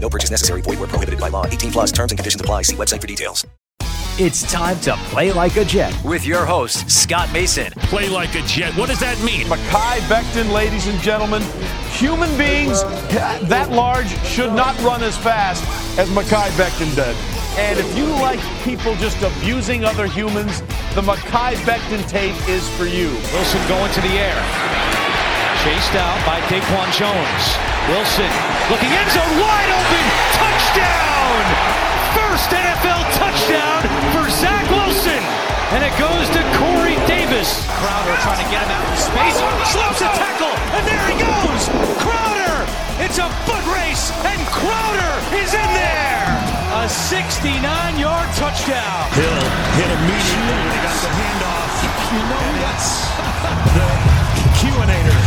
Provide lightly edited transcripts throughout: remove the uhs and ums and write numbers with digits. No purchase necessary. Void where prohibited by law. 18 plus terms and conditions apply. See website for details. It's time to play like a Jet with your host, Scott Mason. Play like a Jet. What does that mean? Mekhi Becton, ladies and gentlemen. Human beings that large should not run as fast as Mekhi Becton did. And if you like people just abusing other humans, the Mekhi Becton tape is for you. Wilson going to the air. Chased out by Daquan Jones. Wilson looking end zone, wide open, touchdown! First NFL touchdown for Zach Wilson. And it goes to Corey Davis. Crowder trying to get him out of space. Slips a tackle, and there he goes! Crowder! It's a foot race, and Crowder is in there! A 69-yard touchdown. Hill hit immediately. They got the handoff. You know what?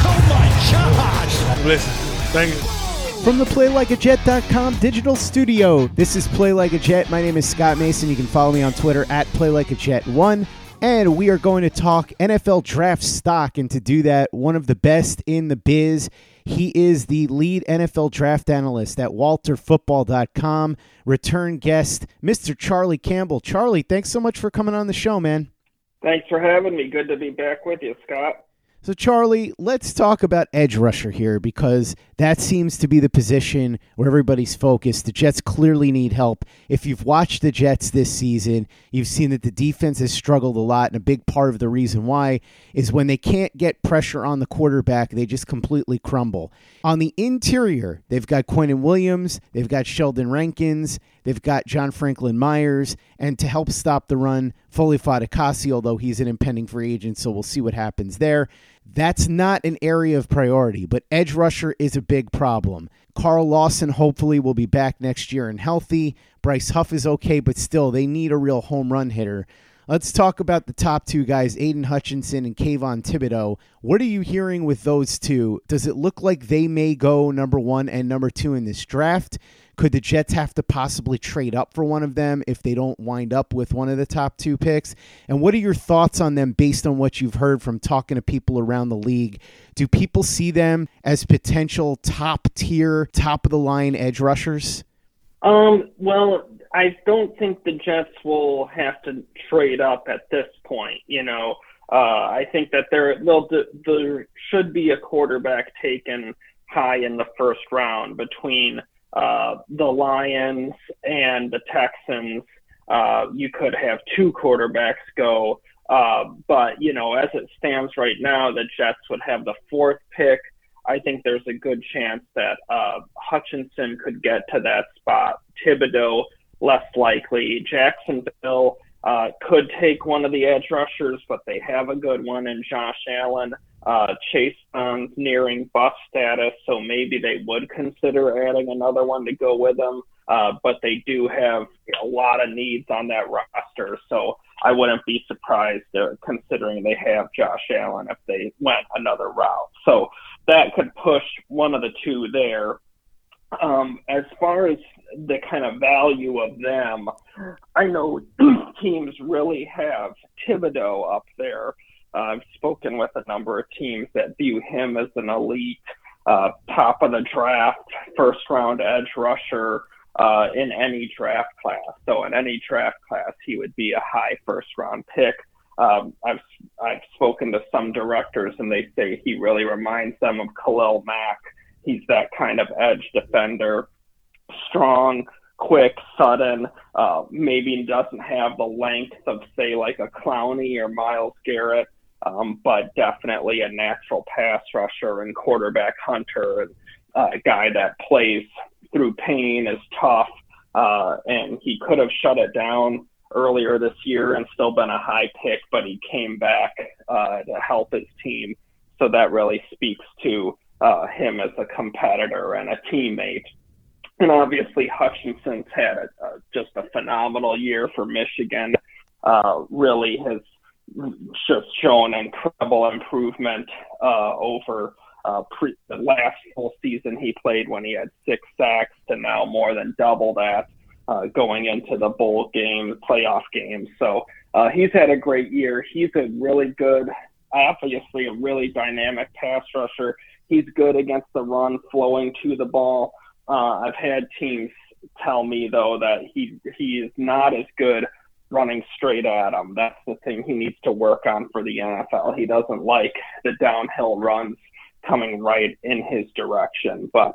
Oh my gosh! Listen, thank you. From the playlikeajet.com digital studio, this is Play Like a Jet. My name is Scott Mason. You can follow me on Twitter at playlikeajet1. And we are going to talk NFL draft stock. And to do that, one of the best in the biz. He is the lead NFL draft analyst at walterfootball.com. Return guest, Mr. Charlie Campbell. Charlie, thanks so much for coming on the show, man. Thanks for having me. Good to be back with you, Scott. So, Charlie, let's talk about edge rusher here because that seems to be the position where everybody's focused. The Jets clearly need help. If you've watched the Jets this season, you've seen that the defense has struggled a lot, and a big part of the reason why is when they can't get pressure on the quarterback, they just completely crumble. On the interior, they've got Quinnen Williams, they've got Sheldon Rankins, they've got John Franklin Myers, and to help stop the run, Foley Fadikasi, although he's an impending free agent, so we'll see what happens there. That's not an area of priority, but edge rusher is a big problem. Carl Lawson hopefully will be back next year and healthy. Bryce Huff is okay, but still, they need a real home run hitter. Let's talk about the top two guys, Aiden Hutchinson and Kayvon Thibodeau. What are you hearing with those two? Does it look like they may go number one and number two in this draft? Could the Jets have to possibly trade up for one of them if they don't wind up with one of the top two picks? And what are your thoughts on them based on what you've heard from talking to people around the league? Do people see them as potential top-tier, top-of-the-line edge rushers? Well, I don't think the Jets will have to trade up at this point. You know, I think that there should be a quarterback taken high in the first round between the Lions and the Texans. You could have two quarterbacks go. But, you know, as it stands right now, the Jets would have the fourth pick. I think there's a good chance that Hutchinson could get to that spot. Thibodeau, less likely. Jacksonville could take one of the edge rushers, but they have a good one in Josh Allen. Chase Young's nearing bust status, so maybe they would consider adding another one to go with them. But they do have a lot of needs on that roster, so I wouldn't be surprised considering they have Josh Allen if they went another route. So that could push one of the two there. As far as the kind of value of them. I know teams really have Thibodeau up there. I've spoken with a number of teams that view him as an elite, top of the draft, first round edge rusher in any draft class. So in any draft class, he would be a high first round pick. I've spoken to some directors, and they say he really reminds them of Khalil Mack. He's that kind of edge defender, strong, quick, sudden, maybe doesn't have the length of, say, like a Clowney or Miles Garrett, but definitely a natural pass rusher and quarterback hunter, and a guy that plays through pain, is tough, and he could have shut it down earlier this year and still been a high pick, but he came back to help his team. So that really speaks to him as a competitor and a teammate. And obviously Hutchinson's had just a phenomenal year for Michigan, really has just shown incredible improvement over the last full season he played, when he had 6 sacks, to now more than double that going into the bowl game, playoff game. So he's had a great year. He's a really good, obviously a really dynamic pass rusher. He's good against the run, flowing to the ball. I've had teams tell me, though, that he is not as good running straight at him. That's the thing he needs to work on for the NFL. He doesn't like the downhill runs coming right in his direction. But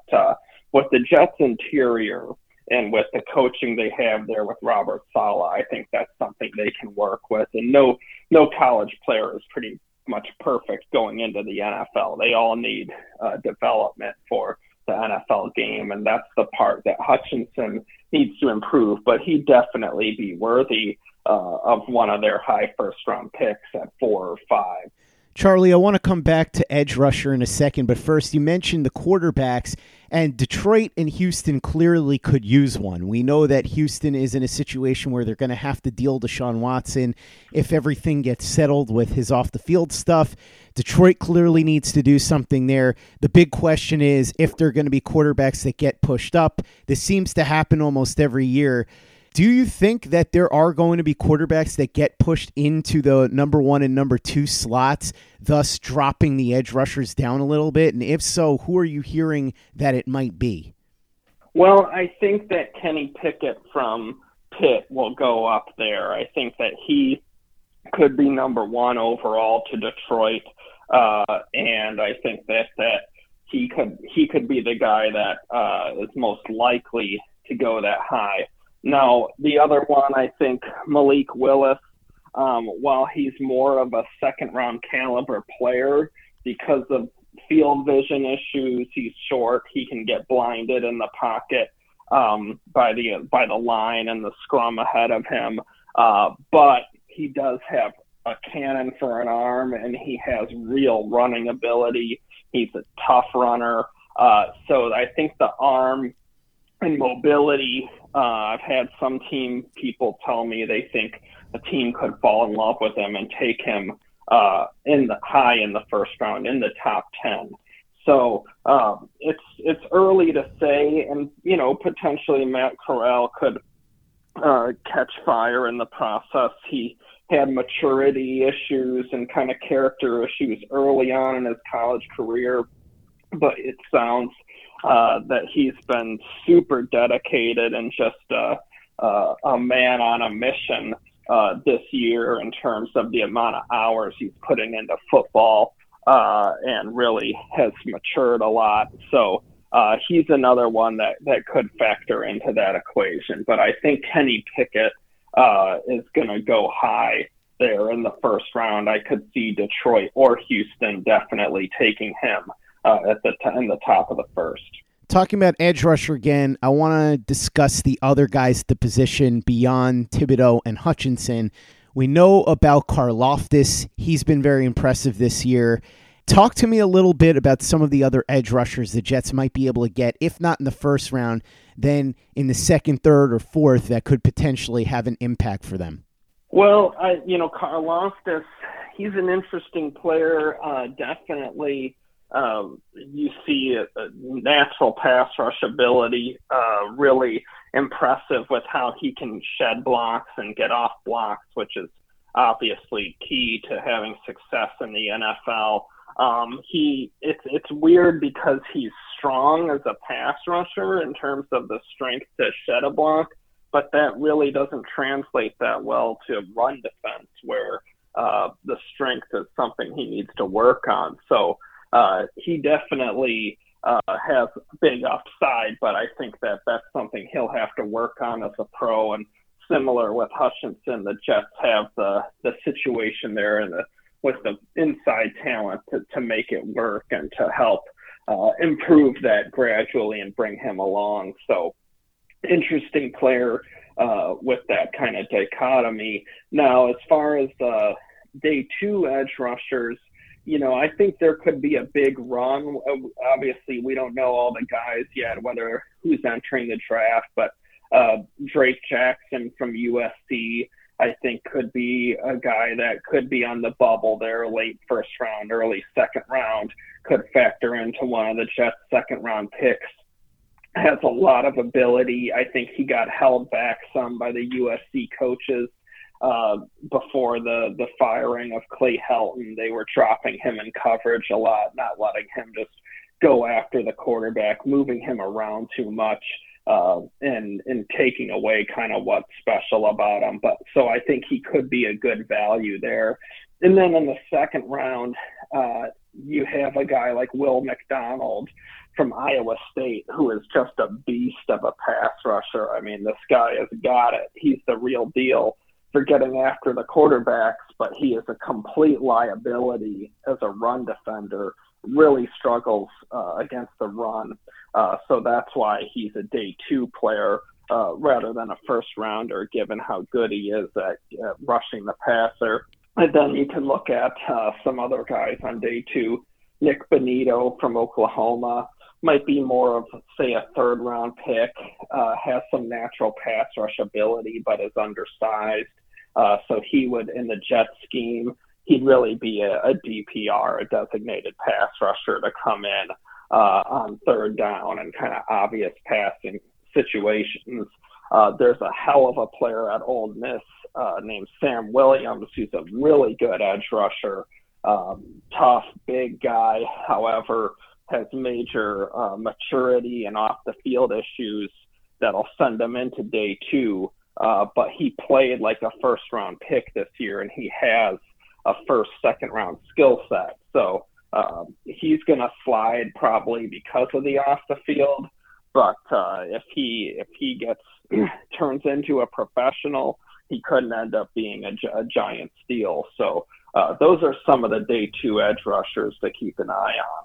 with the Jets' interior and with the coaching they have there with Robert Salah, I think that's something they can work with. And no college player is pretty much perfect going into the NFL. They all need development for the NFL game, and that's the part that Hutchinson needs to improve, but he'd definitely be worthy of one of their high first-round picks at 4 or 5. Charlie, I want to come back to edge rusher in a second, but first, you mentioned the quarterbacks, and Detroit and Houston clearly could use one. We know that Houston is in a situation where they're going to have to deal Deshaun Watson if everything gets settled with his off-the-field stuff. Detroit clearly needs to do something there. The big question is if there are going to be quarterbacks that get pushed up. This seems to happen almost every year. Do you think that there are going to be quarterbacks that get pushed into the number 1 and number 2 slots, thus dropping the edge rushers down a little bit? And if so, who are you hearing that it might be? Well, I think that Kenny Pickett from Pitt will go up there. I think that he could be number 1 overall to Detroit. And I think that he could be the guy that is most likely to go that high. Now, the other one, I think Malik Willis, while he's more of a second-round caliber player, because of field vision issues, he's short, he can get blinded in the pocket by the line and the scrum ahead of him. But he does have a cannon for an arm, and he has real running ability. He's a tough runner. So I think the arm and mobility, I've had some team people tell me they think a team could fall in love with him and take him high in the first round, in the top 10. So it's early to say, and potentially Matt Corral could catch fire in the process. He had maturity issues and kind of character issues early on in his college career, but it sounds that he's been super dedicated and just a man on a mission this year in terms of the amount of hours he's putting into football and really has matured a lot. So he's another one that could factor into that equation. But I think Kenny Pickett is going to go high there in the first round. I could see Detroit or Houston definitely taking him in the top of the first. Talking about edge rusher again, I want to discuss the other guys at the position beyond Thibodeau and Hutchinson. We know about Karloftis. He's been very impressive this year. Talk to me a little bit about some of the other edge rushers the Jets might be able to get, if not in the first round, then in the second, third, or fourth, that could potentially have an impact for them. Well, Karloftis, he's an interesting player, definitely You see a natural pass rush ability, really impressive with how he can shed blocks and get off blocks, which is obviously key to having success in the NFL. It's weird because he's strong as a pass rusher in terms of the strength to shed a block, but that really doesn't translate that well to run defense where the strength is something he needs to work on. So he definitely has big upside, but I think that that's something he'll have to work on as a pro. And similar with Hutchinson, the Jets have the situation there and with the inside talent to make it work and to help improve that gradually and bring him along. So interesting player with that kind of dichotomy. Now, as far as the day two edge rushers, you know, I think there could be a big run. Obviously, we don't know all the guys yet, whether who's entering the draft, but Drake Jackson from USC, I think, could be a guy that could be on the bubble there, late first round, early second round, could factor into one of the Jets' second round picks. Has a lot of ability. I think he got held back some by the USC coaches before the firing of Clay Helton. They were dropping him in coverage a lot, not letting him just go after the quarterback, moving him around too much. And taking away kind of what's special about him. But so I think he could be a good value there. And then in the second round, you have a guy like Will McDonald from Iowa State, who is just a beast of a pass rusher. I mean, this guy has got it. He's the real deal for getting after the quarterbacks, but he is a complete liability as a run defender. Really struggles against the run. So that's why he's a day two player rather than a first rounder, given how good he is at rushing the passer. And then you can look at some other guys on day two. Nick Benito from Oklahoma might be more of, say, a third round pick, has some natural pass rush ability, but is undersized. So he would, in the Jet scheme, he'd really be a DPR, a designated pass rusher, to come in on third down and kind of obvious passing situations. There's a hell of a player at Ole Miss named Sam Williams, who's a really good edge rusher, tough, big guy, however, has major maturity and off-the-field issues that'll send him into day two. But he played like a first-round pick this year, and he has a first, second round skill set. So he's going to slide probably because of the off the field. But if he gets turns into a professional, he couldn't end up being a giant steal. So those are some of the day two edge rushers to keep an eye on.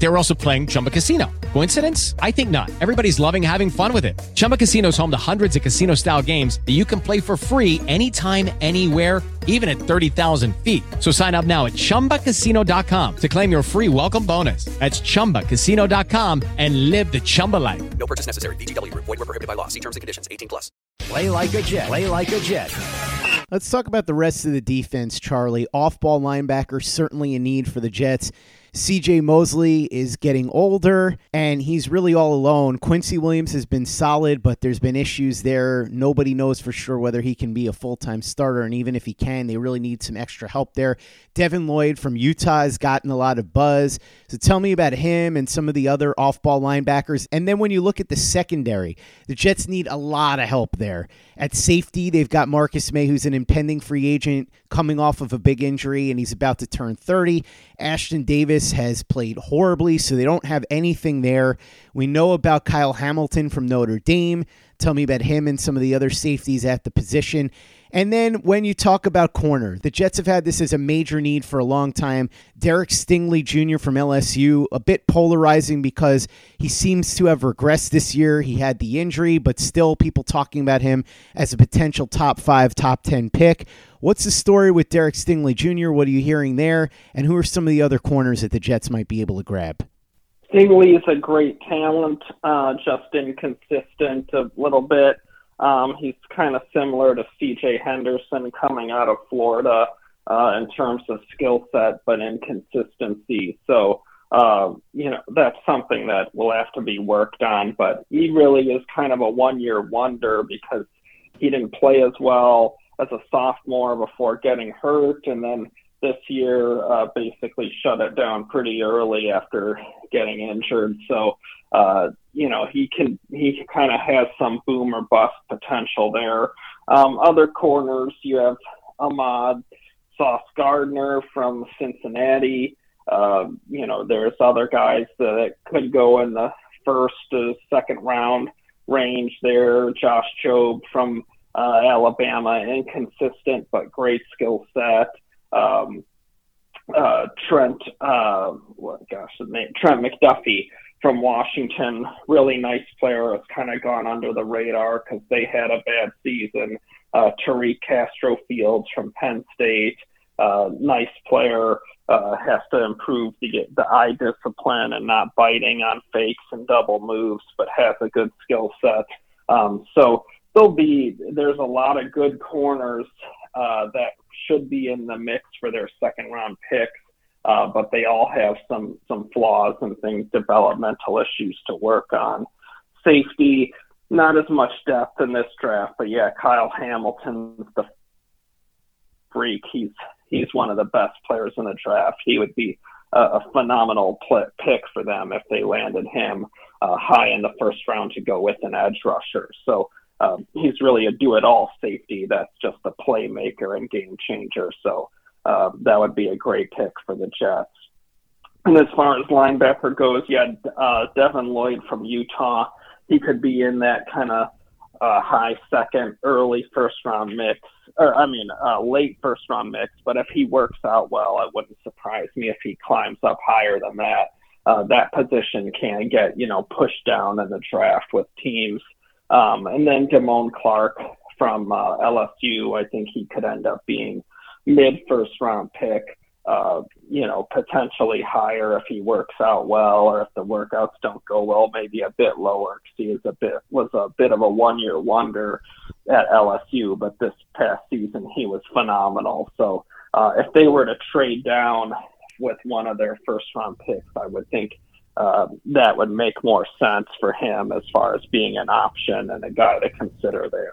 They were also playing Chumba Casino. Coincidence? I think not. Everybody's loving having fun with it. Chumba Casino's home to hundreds of casino-style games that you can play for free anytime, anywhere, even at 30,000 feet. So sign up now at ChumbaCasino.com to claim your free welcome bonus. That's ChumbaCasino.com and live the Chumba life. No purchase necessary. VGW. Void where prohibited by law. See terms and conditions. 18+. Play like a Jet. Play like a Jet. Let's talk about the rest of the defense, Charlie. Off-ball linebacker, certainly a need for the Jets. C.J. Mosley is getting older, and he's really all alone. Quincy Williams has been solid, but there's been issues there. Nobody knows for sure whether he can be a full-time starter, and even if he can, they really need some extra help there. Devin Lloyd from Utah has gotten a lot of buzz, so tell me about him and some of the other off-ball linebackers. And then when you look at the secondary, the Jets need a lot of help there. At safety, they've got Marcus May, who's an impending free agent coming off of a big injury, and he's about to turn 30. Ashton Davis has played horribly, so they don't have anything there. We know about Kyle Hamilton from Notre Dame. Tell me about him and some of the other safeties at the position. And then when you talk about corner, the Jets have had this as a major need for a long time. Derek Stingley Jr. from LSU, a bit polarizing because he seems to have regressed this year. He had the injury, but still people talking about him as a potential top 5, top 10 pick. What's the story with Derek Stingley Jr.? What are you hearing there? And who are some of the other corners that the Jets might be able to grab? Stingley is a great talent, just inconsistent a little bit. He's kind of similar to C.J. Henderson coming out of Florida in terms of skill set, but inconsistency. So, that's something that will have to be worked on. But he really is kind of a one-year wonder because he didn't play as well as a sophomore before getting hurt. And then this year basically shut it down pretty early after getting injured. So, he kind of has some boom or bust potential there. Other corners, you have Ahmad Sauce Gardner from Cincinnati. There's other guys that could go in the first to second round range there. Josh Jobe from Alabama, inconsistent but great skill set. Trent McDuffie from Washington, really nice player, has kind of gone under the radar because they had a bad season. Tariq Castro-Fields from Penn State, nice player, has to improve the eye discipline and not biting on fakes and double moves, but has a good skill set. There's a lot of good corners that should be in the mix for their second round picks, but they all have some flaws and things, developmental issues to work on. Safety, not as much depth in this draft, but yeah, Kyle Hamilton's the freak. He's one of the best players in the draft. He would be a phenomenal pick for them if they landed him high in the first round to go with an edge rusher. So he's really a do-it-all safety that's just a playmaker and game-changer, so that would be a great pick for the Jets. And as far as linebacker goes, Devin Lloyd from Utah, he could be in that kind of high second, early first-round mix, late first-round mix, but if he works out well, it wouldn't surprise me if he climbs up higher than that. That position can get, pushed down in the draft with teams. And then Damone Clark from LSU, I think he could end up being mid-first-round pick, potentially higher if he works out well, or if the workouts don't go well, maybe a bit lower, because he was a bit of a one-year wonder at LSU, but this past season he was phenomenal. So if they were to trade down with one of their first-round picks, I would think that would make more sense for him as far as being an option and a guy to consider there.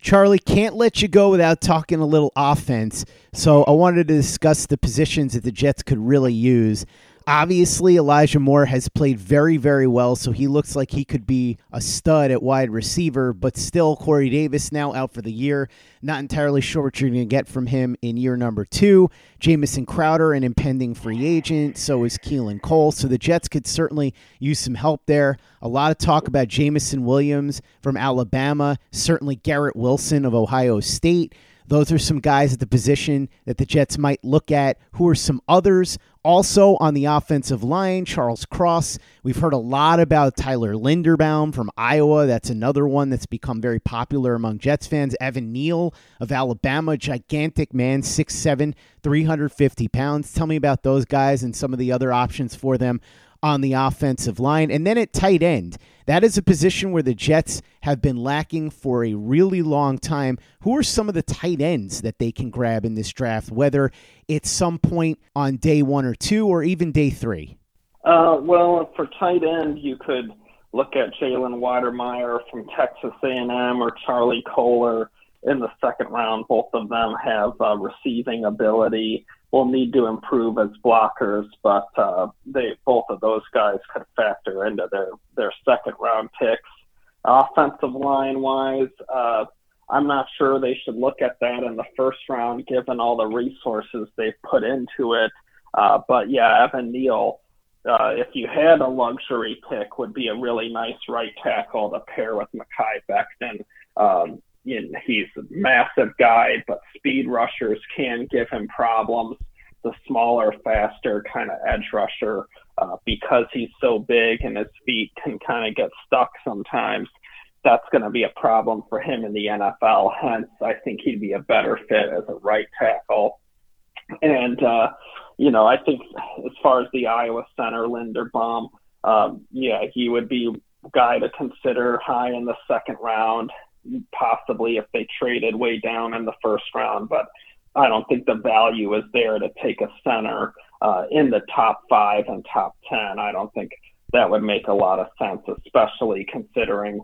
Charlie, can't let you go without talking a little offense. So I wanted to discuss the positions that the Jets could really use. Obviously, Elijah Moore has played very, very well, so he looks like he could be a stud at wide receiver, but still Corey Davis now out for the year. Not entirely sure what you're going to get from him in year number 2. Jamison Crowder, an impending free agent, so is Keelan Cole, so the Jets could certainly use some help there. A lot of talk about Jameson Williams from Alabama, certainly Garrett Wilson of Ohio State. Those are some guys at the position that the Jets might look at. Who are some others? Also on the offensive line, Charles Cross. We've heard a lot about Tyler Linderbaum from Iowa. That's another one that's become very popular among Jets fans. Evan Neal of Alabama, gigantic man, 6'7", 350 pounds. Tell me about those guys and some of the other options for them on the offensive line. And then at tight end, that is a position where the Jets have been lacking for a really long time. Who are some of the tight ends that they can grab in this draft, whether it's some point on day one or two or even day three? Well, for tight end, you could look at Jalen Watermeyer from Texas A&M or Charlie Kohler in the second round. Both of them have receiving ability. Will need to improve as blockers, but both of those guys could factor into their second-round picks. Offensive line-wise, I'm not sure they should look at that in the first round, given all the resources they've put into it. But Evan Neal, if you had a luxury pick, would be a really nice right tackle to pair with Mekhi Becton. He's a massive guy, but speed rushers can give him problems. The smaller, faster kind of edge rusher, because he's so big and his feet can kind of get stuck sometimes, that's going to be a problem for him in the NFL. Hence, I think he'd be a better fit as a right tackle. And, I think as far as the Iowa center, Linderbaum, he would be a guy to consider high in the second round. Possibly if they traded way down in the first round, but I don't think the value is there to take a center in the top 5 and top 10. I don't think that would make a lot of sense, especially considering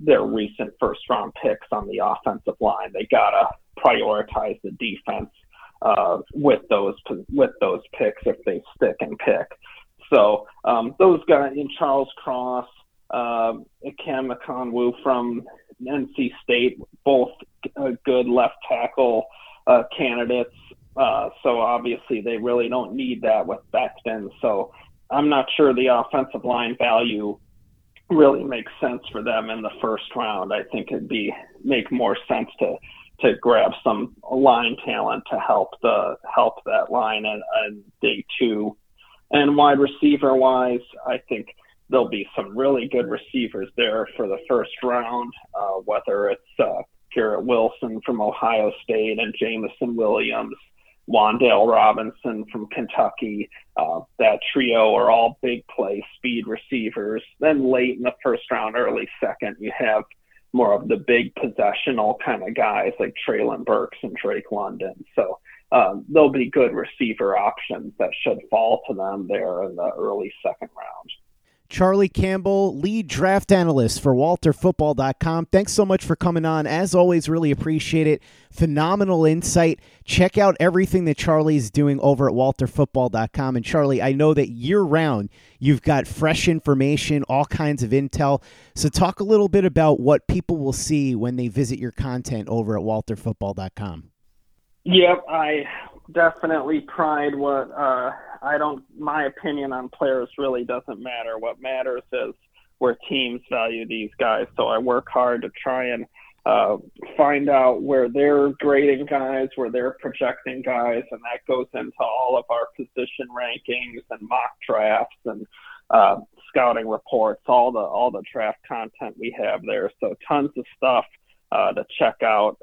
their recent first-round picks on the offensive line. They got to prioritize the defense with those picks if they stick and pick. So those guys in Charles Cross, Cam Akonwu from NC State, both good left tackle candidates. So obviously they really don't need that with Becton. So I'm not sure the offensive line value really makes sense for them in the first round. I think it'd make more sense to grab some line talent to help that line in day two. And wide receiver wise, I think there'll be some really good receivers there for the first round, whether it's Garrett Wilson from Ohio State and Jameson Williams, Wandale Robinson from Kentucky. That trio are all big play speed receivers. Then late in the first round, early second, you have more of the big possessional kind of guys like Treylon Burks and Drake London. So there'll be good receiver options that should fall to them there in the early second round. Charlie Campbell, lead draft analyst for walterfootball.com. Thanks so much for coming on. As always, really appreciate it. Phenomenal insight. Check out everything that Charlie's doing over at walterfootball.com. And Charlie, I know that year-round you've got fresh information, all kinds of intel. So talk a little bit about what people will see when they visit your content over at walterfootball.com. Yep, I definitely pride what my opinion on players really doesn't matter. What matters is where teams value these guys. So I work hard to try and find out where they're grading guys, where they're projecting guys, and that goes into all of our position rankings and mock drafts and scouting reports, all the draft content we have there. So tons of stuff to check out,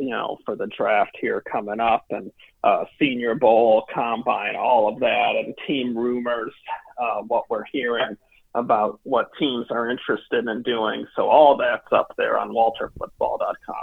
for the draft here coming up, and Senior Bowl, Combine, all of that, and team rumors, what we're hearing about what teams are interested in doing. So all that's up there on walterfootball.com.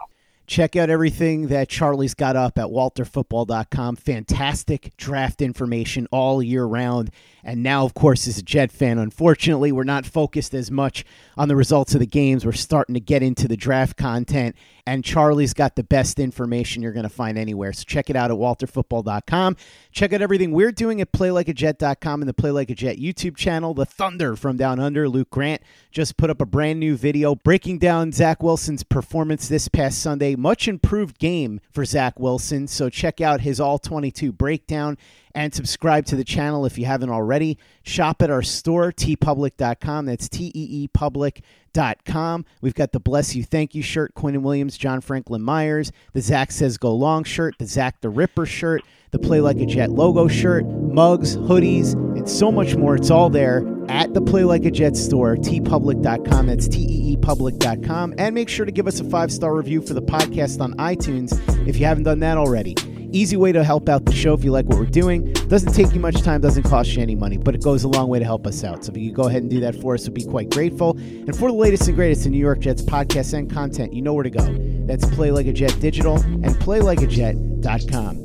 Check out everything that Charlie's got up at walterfootball.com. Fantastic draft information all year round. And now, of course, as a Jet fan, unfortunately, we're not focused as much on the results of the games. We're starting to get into the draft content, and Charlie's got the best information you're going to find anywhere. So check it out at walterfootball.com. Check out everything we're doing at playlikeajet.com and the Play Like a Jet YouTube channel. The Thunder from Down Under, Luke Grant, just put up a brand new video breaking down Zach Wilson's performance this past Sunday. Much improved game for Zach Wilson, so check out his All-22 breakdown and subscribe to the channel if you haven't already. Shop at our store, teepublic.com. That's teepublic.com. We've got the Bless You, Thank You shirt, Quinnen Williams, John Franklin Myers, the Zach Says Go Long shirt, the Zach the Ripper shirt, the Play Like a Jet logo shirt, mugs, hoodies, and so much more. It's all there at the Play Like a Jet store, teepublic.com. That's teepublic.com. And make sure to give us a 5-star review for the podcast on iTunes if you haven't done that already. Easy way to help out the show if you like what we're doing. Doesn't take you much time, doesn't cost you any money, but it goes a long way to help us out. So if you could go ahead and do that for us, we'd be quite grateful. And for the latest and greatest in New York Jets podcasts and content, you know where to go. That's Play Like a Jet Digital and playlikeajet.com.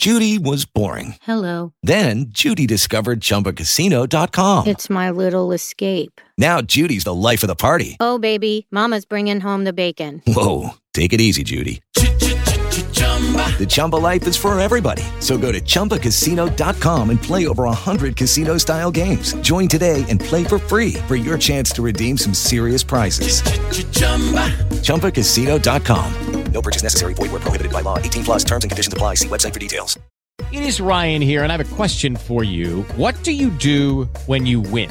Judy was boring. Hello. Then Judy discovered Chumbacasino.com. It's my little escape. Now Judy's the life of the party. Oh, baby, mama's bringing home the bacon. Whoa, take it easy, Judy. The Chumba life is for everybody. So go to Chumbacasino.com and play over 100 casino-style games. Join today and play for free for your chance to redeem some serious prizes. Chumbacasino.com. No purchase necessary. Void where prohibited by law. 18 plus terms and conditions apply. See website for details. It is Ryan here, and I have a question for you. What do you do when you win?